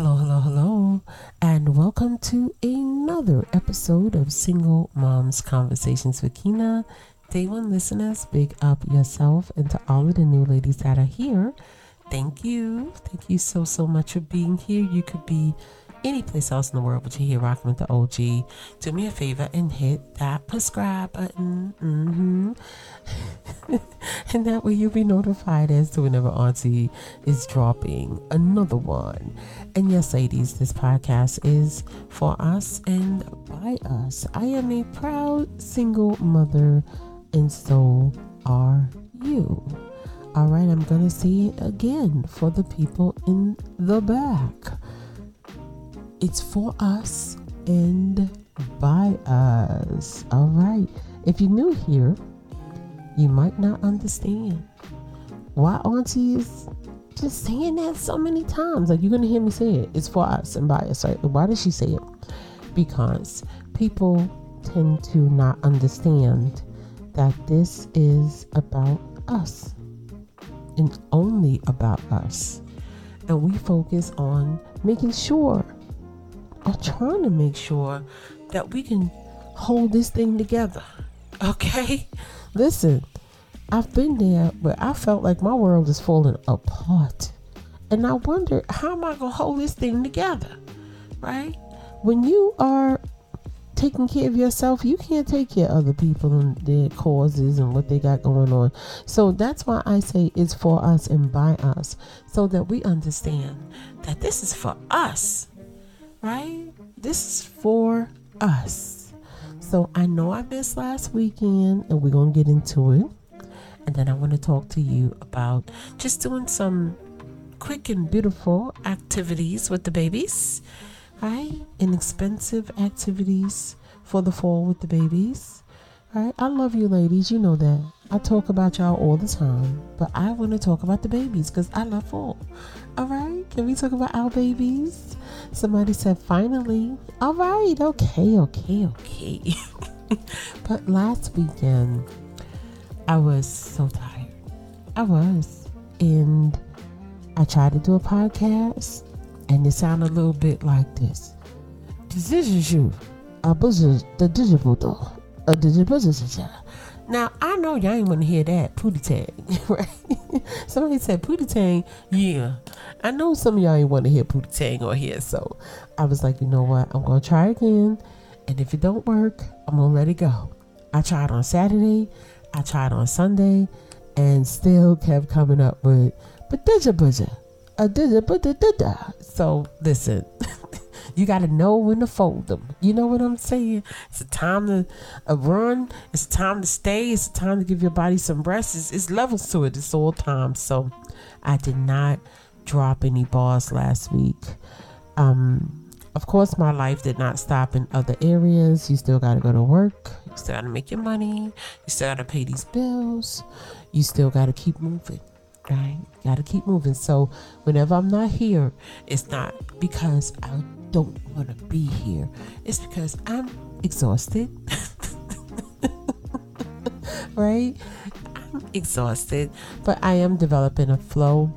Hello, and welcome to another episode of Single Moms Conversations with Kina. Day one listeners, big up yourself, and to all of the new ladies that are here, thank you so much for being here. You could be any place else in the world, but you're here rocking with the OG. Do me a favor and hit that subscribe button. And that way you'll be notified as to whenever Auntie is dropping another one. And yes, ladies, this podcast is for us and by us. I am a proud single mother, and so are you. All right, I'm going to say it again for the people in the back. It's for us and by us. All right. If you're new here, you might not understand why Auntie is just saying that so many times. Like, you're going to hear me say it. It's for us and by us. Right? Why does she say it? Because people tend to not understand that this is about us and only about us. And we focus on making sure, are trying to make sure, that we can hold this thing together. Okay? Listen, I've been there where I felt like my world is falling apart. And I wondered, how am I going to hold this thing together? Right? When you are taking care of yourself, you can't take care of other people and their causes and what they got going on. So that's why I say it's for us and by us, so that we understand that this is for us. Right? This is for us. So I know I missed last weekend, and we're going to get into it. And then I want to talk to you about just doing some quick and beautiful activities with the babies. Right? Inexpensive activities for the fall with the babies. Right? I love you ladies. You know that. I talk about y'all all the time, but I want to talk about the babies because I love fall. All right. Can we talk about our babies? Somebody said, finally. All right. Okay. But last weekend, I was so tired. And I tried to do a podcast, and it sounded a little bit like this. Now, I know y'all ain't want to hear that pootie tang, right? Somebody said pootie tang, yeah. I know some of y'all ain't want to hear pootie tang on here, so I was like, you know what? I'm going to try again, and if it don't work, I'm going to let it go. I tried on Saturday, I tried on Sunday, and still kept coming up with, so listen. You got to know when to fold them. You know what I'm saying? It's a time to run. It's a time to stay. It's a time to give your body some rest. It's levels to it. It's all time. So I did not drop any bars last week. Of course, my life did not stop in other areas. You still got to go to work. You still got to make your money. You still got to pay these bills. You still got to keep moving. Right? Got to keep moving. So whenever I'm not here, it's not because I don't want to be here. It's because I'm exhausted. Right? I'm exhausted, but I am developing a flow.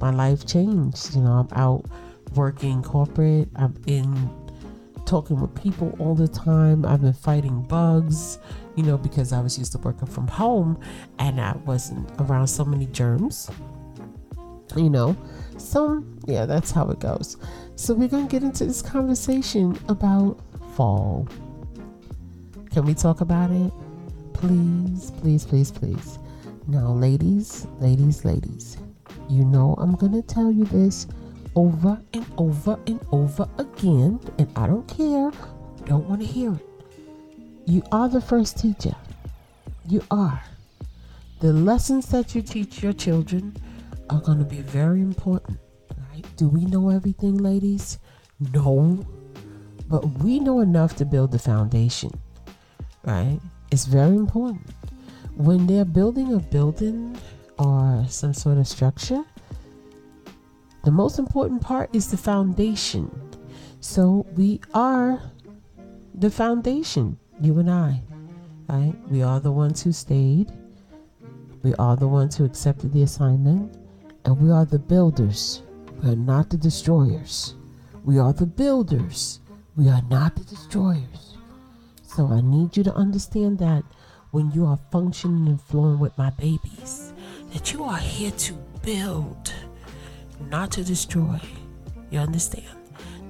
My life changed. I'm out working corporate. I'm in talking with people all the time. I've been fighting bugs, because I was used to working from home and I wasn't around so many germs. So yeah, that's how it goes. So we're going to get into this conversation about fall. Can we talk about it? Please. Now, ladies, I'm going to tell you this over and over and over again, and I don't care. Don't want to hear it. You are the first teacher. You are. The lessons that you teach your children are going to be very important. Right? Do we know everything, ladies? No. But we know enough to build the foundation. Right? It's very important. When they're building a building or some sort of structure, the most important part is the foundation. So we are the foundation, you and I. Right? We are the ones who stayed. We are the ones who accepted the assignment. And we are the builders. We are not the destroyers. We are the builders. We are not the destroyers. So I need you to understand that when you are functioning and flowing with my babies, that you are here to build, not to destroy. You understand?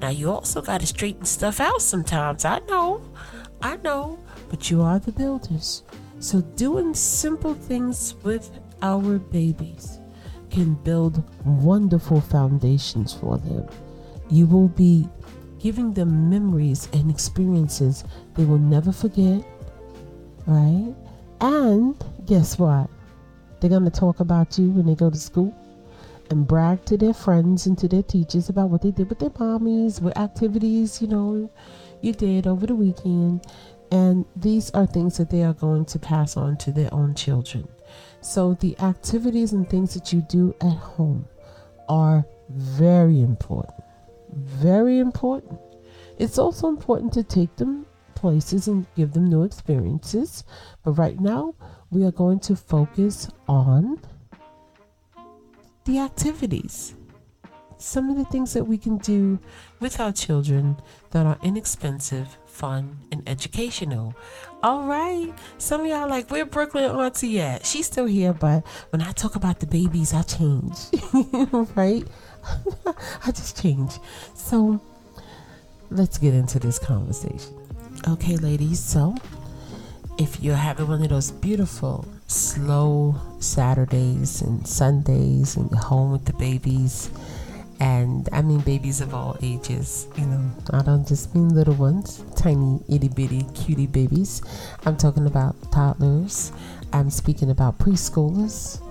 Now you also got to straighten stuff out sometimes. I know, but you are the builders. So doing simple things with our babies can build wonderful foundations for them. You will be giving them memories and experiences they will never forget, right? And guess what? They're going to talk about you when they go to school and brag to their friends and to their teachers about what they did with their mommies, what activities, you did over the weekend. And these are things that they are going to pass on to their own children. So the activities and things that you do at home are very important. Very important. It's also important to take them places and give them new experiences. But right now, we are going to focus on the activities. Some of the things that we can do with our children that are inexpensive, fun, and educational. All right. Some of y'all are like, where Brooklyn Auntie at? She's still here, but when I talk about the babies, I change. Right? I just change. So let's get into this conversation. Okay, ladies. So if you're having one of those beautiful, slow Saturdays and Sundays and you're home with the babies, and I mean babies of all ages, I don't just mean little ones, tiny itty bitty cutie babies. I'm talking about toddlers. I'm speaking about preschoolers,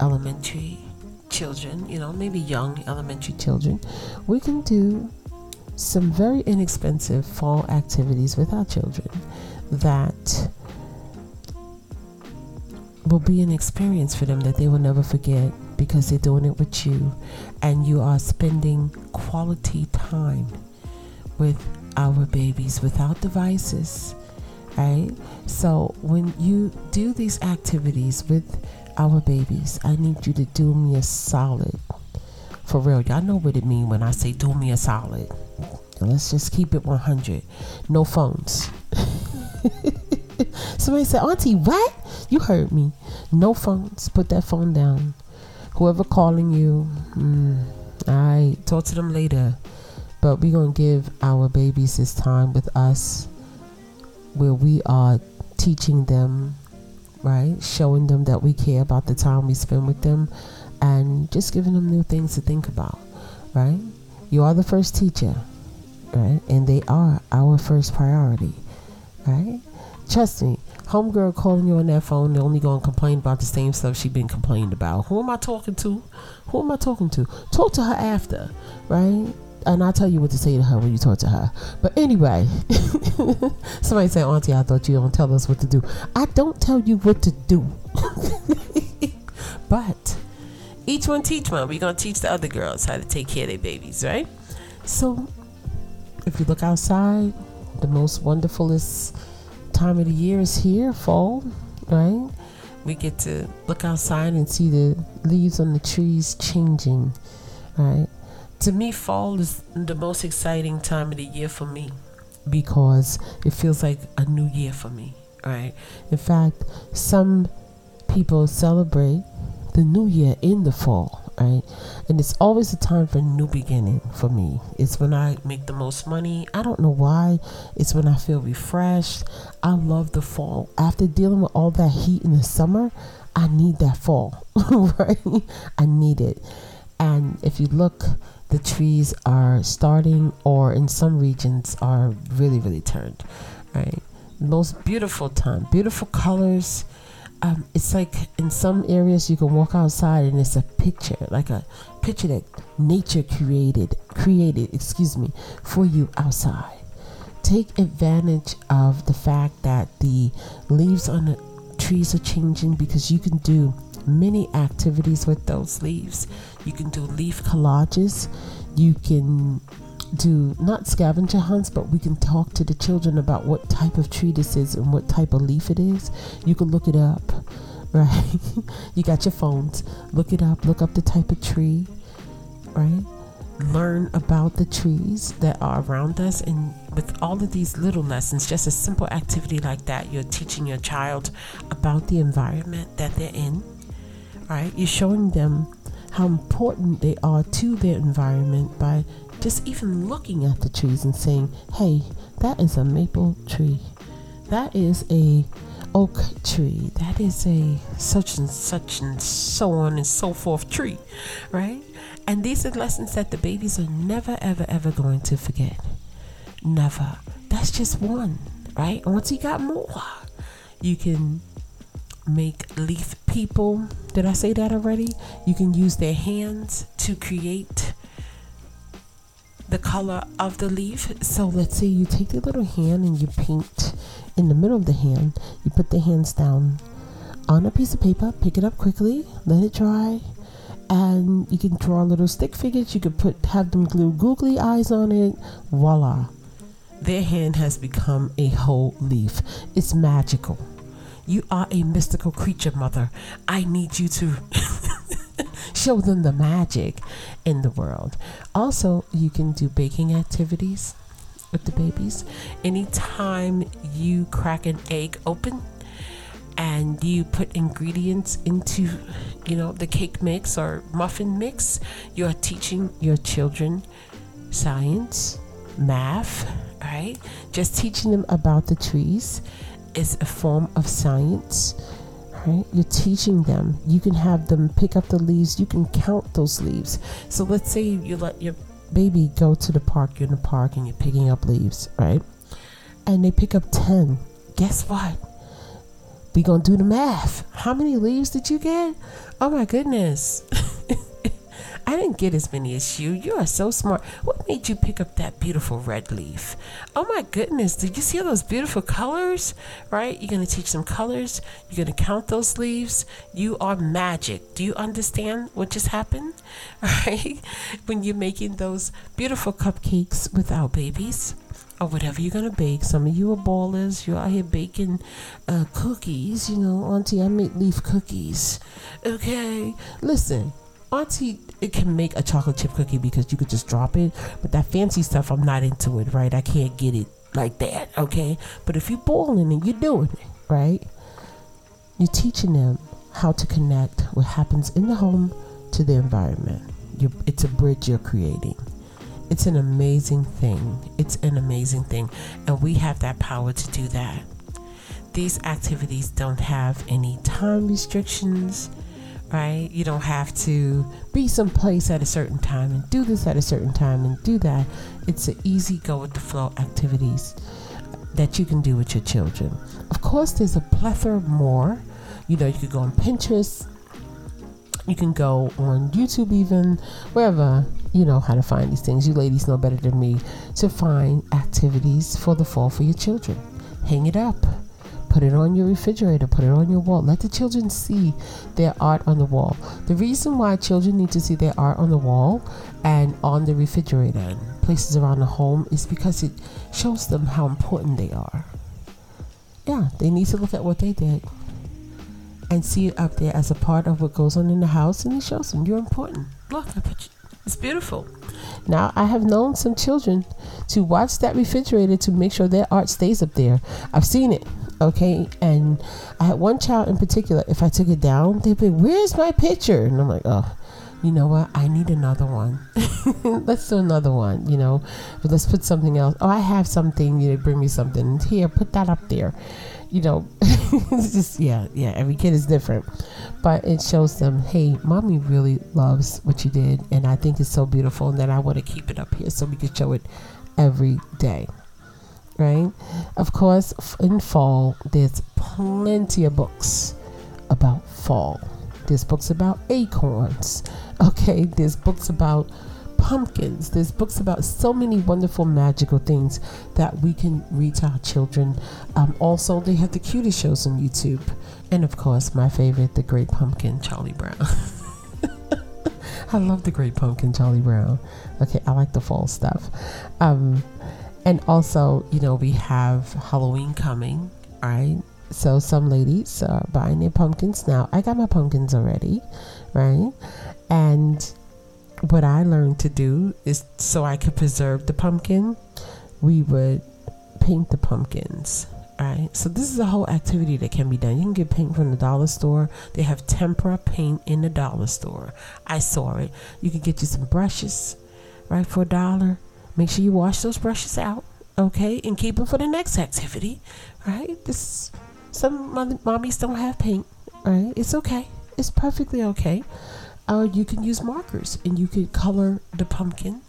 elementary children, maybe young elementary children. We can do some very inexpensive fall activities with our children that will be an experience for them that they will never forget, because they're doing it with you and you are spending quality time with our babies without devices, right? So when you do these activities with our babies, I need you to do me a solid. For real, y'all know what it mean when I say do me a solid. Let's just keep it 100. No phones. Somebody said, Auntie, what? You heard me. No phones. Put that phone down. Whoever calling you, I talk to them later. But we're going to give our babies this time with us where we are teaching them, right? Showing them that we care about the time we spend with them and just giving them new things to think about, right? You are the first teacher, right? And they are our first priority, right? Trust me, homegirl calling you on that phone, they're only going to complain about the same stuff she's been complaining about. Who am I talking to? Talk to her after, right? And I'll tell you what to say to her when you talk to her. But anyway, somebody said, Auntie, I thought you don't tell us what to do. I don't tell you what to do. But each one teach one. We're going to teach the other girls how to take care of their babies, right? So if you look outside, the most wonderfulest time of the year is here, fall, right? We get to look outside and see the leaves on the trees changing, right? To me, fall is the most exciting time of the year for me because it feels like a new year for me, right? In fact, some people celebrate the new year in the fall, right? And it's always a time for a new beginning for me. It's when I make the most money. I don't know why. It's when I feel refreshed. I love the fall. After dealing with all that heat in the summer, I need that fall, right? I need it. And if you look, the trees are starting, or in some regions are really, really turned, right? Most beautiful time, beautiful colors. It's like in some areas you can walk outside and it's a picture that nature created, for you outside. Take advantage of the fact that the leaves on the trees are changing, because you can do many activities with those leaves. You can do leaf collages. You can do not scavenger hunts, but we can talk to the children about what type of tree this is and what type of leaf it is. You can look it up, right? You got your phones. Look it up. Look up the type of tree. right? Learn about the trees that are around us. And with all of these little lessons, just a simple activity like that, you're teaching your child about the environment that they're in, right? You're showing them how important they are to their environment by just even looking at the trees and saying, hey, that is a maple tree. That is a oak tree. That is a such and such and so on and so forth tree, right? And these are lessons that the babies are never, ever, ever going to forget. Never. That's just one, right? And once you got more, you can make leaf people. Did I say that already? You can use their hands to create the color of the leaf. So let's say you take the little hand and you paint in the middle of the hand. You put the hands down on a piece of paper, pick it up quickly, let it dry. And you can draw little stick figures. You could have them glue googly eyes on it. Voila. Their hand has become a whole leaf. It's magical. You are a mystical creature, mother. I need you to show them the magic in the world. Also, you can do baking activities with the babies. Anytime you crack an egg open, and you put ingredients into, the cake mix or muffin mix, you're teaching your children science, math, right? Just teaching them about the trees is a form of science, right? You're teaching them. You can have them pick up the leaves. You can count those leaves. So let's say you let your baby go to the park. You're in the park and you're picking up leaves, right? And they pick up 10. Guess what? We're going to do the math. How many leaves did you get? Oh, my goodness. I didn't get as many as you. You are so smart. What made you pick up that beautiful red leaf? Oh, my goodness. Did you see all those beautiful colors? Right? You're going to teach them colors. You're going to count those leaves. You are magic. Do you understand what just happened? Right? When you're making those beautiful cupcakes with our babies, or whatever you're going to bake. Some of you are ballers. You're out here baking cookies. Auntie, I make leaf cookies. Okay. Listen, Auntie, it can make a chocolate chip cookie because you could just drop it. But that fancy stuff, I'm not into it, right? I can't get it like that, okay? But if you're balling and you're doing it, right? You're teaching them how to connect what happens in the home to the environment. It's a bridge you're creating. It's an amazing thing. It's an amazing thing. And we have that power to do that. These activities don't have any time restrictions, right? You don't have to be someplace at a certain time and do this at a certain time and do that. It's an easy go with the flow activities that you can do with your children. Of course, there's a plethora more. You could go on Pinterest. You can go on YouTube even, wherever. You know how to find these things. You ladies know better than me to find activities for the fall for your children. Hang it up. Put it on your refrigerator. Put it on your wall. Let the children see their art on the wall. The reason why children need to see their art on the wall and on the refrigerator and places around the home is because it shows them how important they are. Yeah, they need to look at what they did and see it up there as a part of what goes on in the house, and it shows them you're important. Look, I put you. It's beautiful. Now, I have known some children to watch that refrigerator to make sure their art stays up there. I've seen it, okay? And I had one child in particular, if I took it down, they'd be, where's my picture? And I'm like, oh, you know what? I need another one. Let's do another one, But let's put something else. Oh, I have something. Bring me something. Here, put that up there. It's just, yeah, every kid is different. But it shows them, hey, mommy really loves what you did. And I think it's so beautiful that I want to keep it up here so we can show it every day, right? Of course, in fall, there's plenty of books about fall. There's books about acorns, okay? There's books about pumpkins. There's books about so many wonderful magical things that we can read to our children. Also, they have the cutest shows on YouTube. And of course, my favorite, The Great Pumpkin, Charlie Brown. I love The Great Pumpkin, Charlie Brown. Okay, I like the fall stuff. And also, we have Halloween coming, right? So some ladies are buying their pumpkins now. I got my pumpkins already, right? And what I learned to do is, so I could preserve the pumpkin, we would paint the pumpkins. All right, so this is a whole activity that can be done. You can get paint from the dollar store. They have tempera paint in the dollar store. I saw it. You can get you some brushes, right, for $1. Make sure you wash those brushes out, okay, and keep them for the next activity, right? This, some mommies don't have paint, right? It's okay. It's perfectly okay. You can use markers and you can color the pumpkin,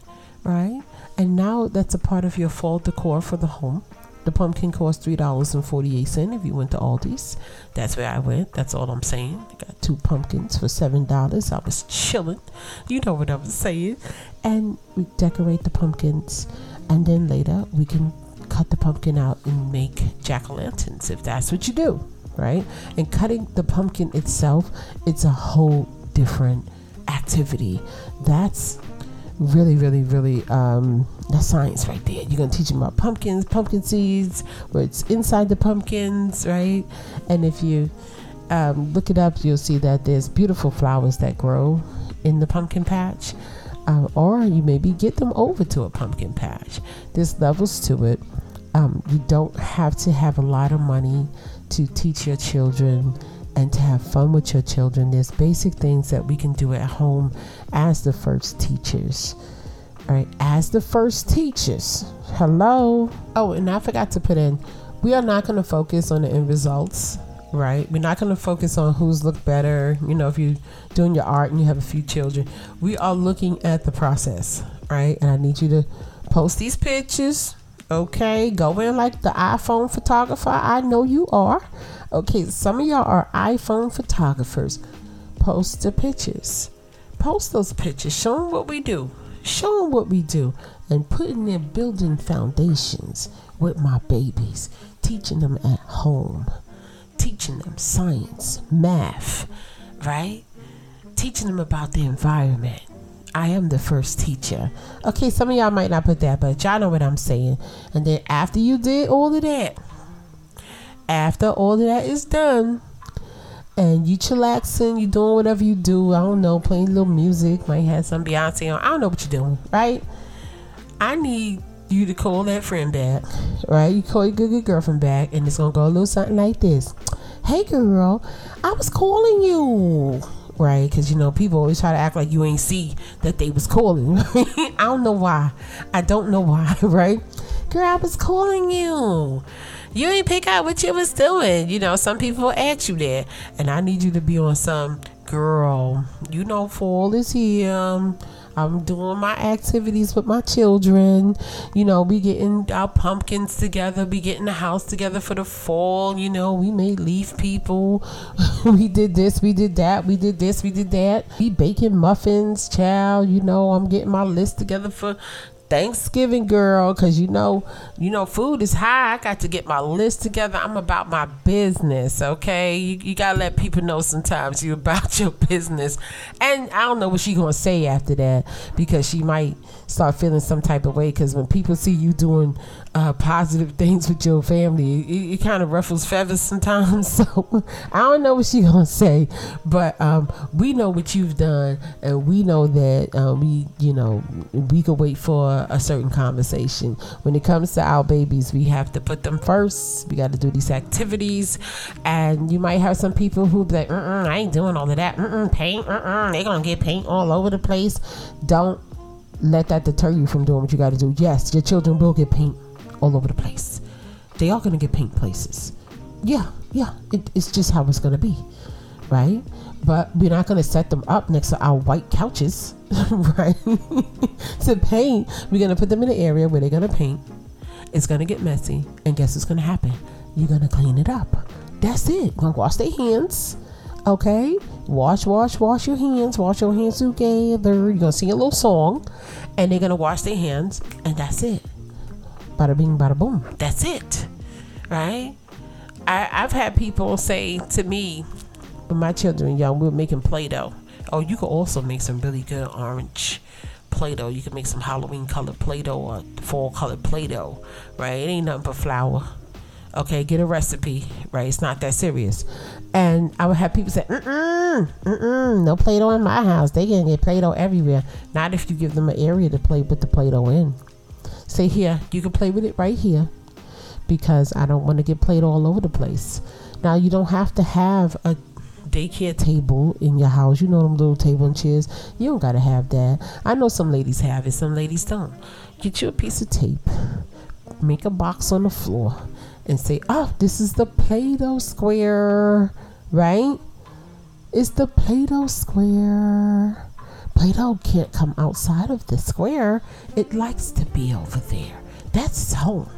right? And now that's a part of your fall decor for the home. The pumpkin cost $3.48 if you went to Aldi's. That's where I went. That's all I'm saying. I got two pumpkins for $7. I was chilling. You know what I'm saying. And we decorate the pumpkins. And then later we can cut the pumpkin out and make jack-o'-lanterns if that's what you do, right? And cutting the pumpkin itself, it's a whole different activity. That's really that's science right there. You're gonna teach them about pumpkins, pumpkin seeds, what's inside the pumpkins, right? And if you look it up, you'll see that there's beautiful flowers that grow in the pumpkin patch, or you maybe get them over to a pumpkin patch. There's levels to it. You don't have to have a lot of money to teach your children and to have fun with your children. There's basic things that we can do at home as the first teachers. All right, as the first teachers. Hello. Oh, and I forgot to put in, we are not going to focus on the end results, right? We're not going to focus on who's looked better. You know, if you're doing your art and you have a few children, we are looking at the process, right? And I need you to post these pictures. Okay, go in like the iPhone photographer. I know you are. Okay, some of y'all are iPhone photographers. Post the pictures. Post those pictures. Show them what we do. Show them what we do. And putting in building foundations with my babies. Teaching them at home. Teaching them science, math, right? Teaching them about the environment. I am the first teacher. Okay, some of y'all might not put that, but y'all know what I'm saying. And then after you did all of that, after all of that is done, and you chillaxing, you doing whatever you do, I don't know, playing a little music, might have some Beyonce on, I don't know what you're doing, right? I need you to call that friend back, right? You call your good girlfriend back, and it's gonna go a little something like this. Hey girl, I was calling you. Right, because you know people always try to act like you ain't see that they was calling. I don't know why. I don't know why, right? Girl, I was calling you. You ain't pick out what you was doing. You know, some people ask you that, and I need you to be on some girl. You know, fall is here. I'm doing my activities with my children. You know, we getting our pumpkins together. We getting the house together for the fall. You know, we made leaf people. We did this. We did that. We did this. We did that. We baking muffins, child. You know, I'm getting my list together for Thanksgiving, girl, because you know food is high. I got to get my list together. I'm about my business, okay? You gotta let people know sometimes you're about your business. And I don't know what she's gonna say after that, because she might start feeling some type of way, because when people see you doing positive things with your family, it kind of ruffles feathers sometimes. So I don't know what she's gonna say, but we know what you've done, and we know that we could wait for a certain conversation. When it comes to our babies, we have to put them first. We got to do these activities, and you might have some people who be like, I ain't doing all of that, paint, they're gonna get paint all over the place. Don't let that deter you from doing what you got to do. Yes, your children will get paint all over the place. They are gonna get paint places. Yeah, it's just how it's gonna be, right? But we're not going to set them up next to our white couches, right? To paint. We're going to put them in an area where they're going to paint. It's going to get messy. And guess what's going to happen? You're going to clean it up. That's it. Going to wash their hands. Okay? Wash your hands. Wash your hands together. You're going to sing a little song. And they're going to wash their hands. And that's it. Bada bing, bada boom. That's it. Right? I've had people say to me, my children, y'all, we're making Play-Doh. Oh, you could also make some really good orange Play-Doh. You can make some Halloween colored Play-Doh or fall colored Play-Doh, right? It ain't nothing but flour. Okay, get a recipe, right? It's not that serious. And I would have people say, no Play-Doh in my house. They can get Play-Doh everywhere. Not if you give them an area to play with the Play-Doh in. Say, here, you can play with it right here, because I don't want to get Play-Doh all over the place. Now, you don't have to have a daycare table in your house. You know, them little table and chairs. You don't got to have that. I know some ladies have it, some ladies don't. Get you a piece of tape. Make a box on the floor and say, oh, this is the Play-Doh square, right? It's the Play-Doh square. Play-Doh can't come outside of the square. It likes to be over there. That's home.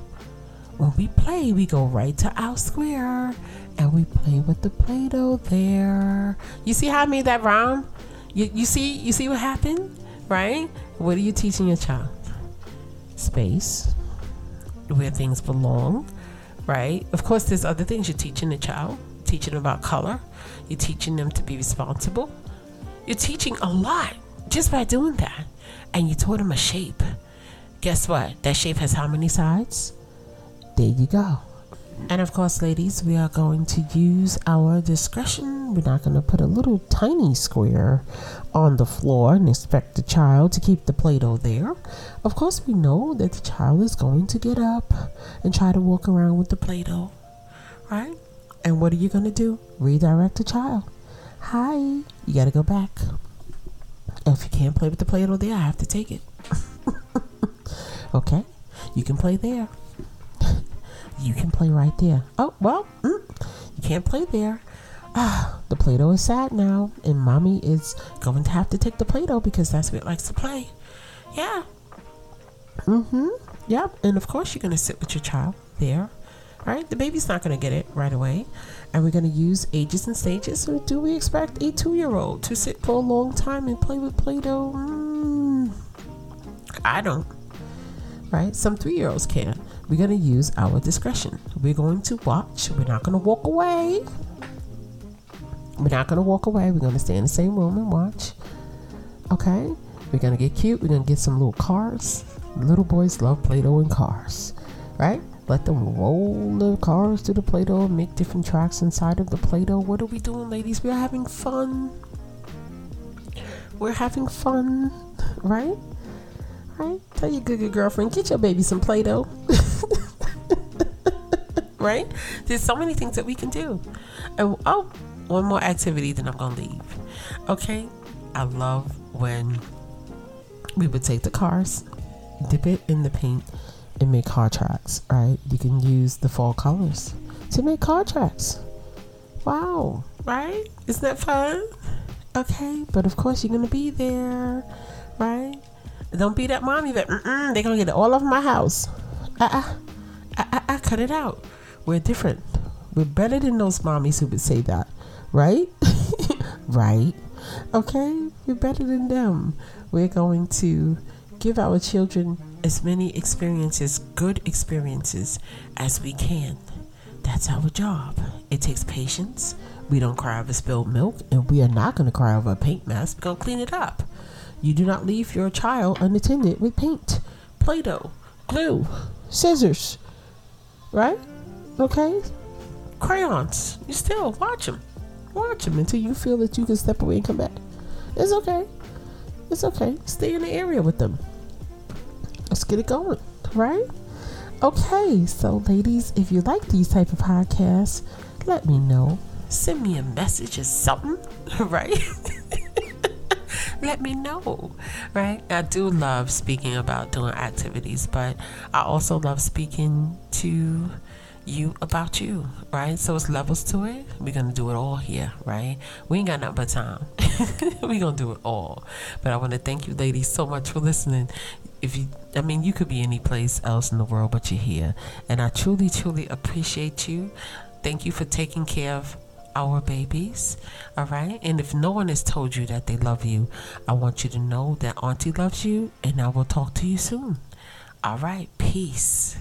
When we play, we go right to our square and we play with the Play-Doh there. You see how I made that rhyme? You see what happened, right? What are you teaching your child? Space, where things belong, right? Of course, there's other things you're teaching the child. Teaching them about color. You're teaching them to be responsible. You're teaching a lot just by doing that. And you taught them a shape. Guess what? That shape has how many sides? There you go. And of course, ladies, we are going to use our discretion. We're not going to put a little tiny square on the floor and expect the child to keep the Play-Doh there. Of course, we know that the child is going to get up and try to walk around with the Play-Doh, right? And what are you going to do? Redirect the child. Hi, you got to go back. If you can't play with the Play-Doh there, I have to take it. Okay, you can play there. You can play right there. Oh, well, you can't play there. Ah, the Play-Doh is sad now, and mommy is going to have to take the Play-Doh because that's what it likes to play. Yeah. Yep. And of course, you're going to sit with your child there, right? The baby's not going to get it right away. And we're going to use ages and stages. So do we expect a 2-year-old to sit for a long time and play with Play-Doh? I don't. Right? Some 3-year-olds can. We're going to use our discretion. We're going to watch. We're not going to walk away. We're not going to walk away. We're going to stay in the same room and watch. Okay? We're going to get cute. We're going to get some little cars. Little boys love Play-Doh and cars. Right? Let them roll the cars through the Play-Doh, make different tracks inside of the Play-Doh. What are we doing, ladies? We're having fun. We're having fun. Right? Right? Tell your good girlfriend, get your baby some Play-Doh. Right? There's so many things that we can do. And oh, one more activity, then I'm going to leave. Okay? I love when we would take the cars, dip it in the paint, and make car tracks, right? You can use the fall colors to make car tracks. Wow. Right? Isn't that fun? Okay. But of course, you're going to be there, right? Don't be that mommy that they're gonna get it all over my house. Cut it out. We're different. We're better than those mommies who would say that, right? Right. Okay, we're better than them. We're going to give our children as many experiences, good experiences, as we can. That's our job. It takes patience. We don't cry over spilled milk, and we are not gonna cry over a paint mess. We're gonna clean it up. You do not leave your child unattended with paint, Play-Doh, glue, scissors, right? Okay? Crayons. You still watch them. Watch them until you feel that you can step away and come back. It's okay. It's okay. Stay in the area with them. Let's get it going, right? Okay, so ladies, if you like these type of podcasts, let me know. Send me a message or something, right? Let me know, right? I do love speaking about doing activities, but I also love speaking to you about you, right? So it's levels to it. We're going to do it all here, right? We ain't got nothing but time. We're going to do it all. But I want to thank you ladies so much for listening. You could be any place else in the world, but you're here. And I truly, truly appreciate you. Thank you for taking care of our babies, all right? And if no one has told you that they love you, I want you to know that Auntie loves you, and I will talk to you soon. All right, peace.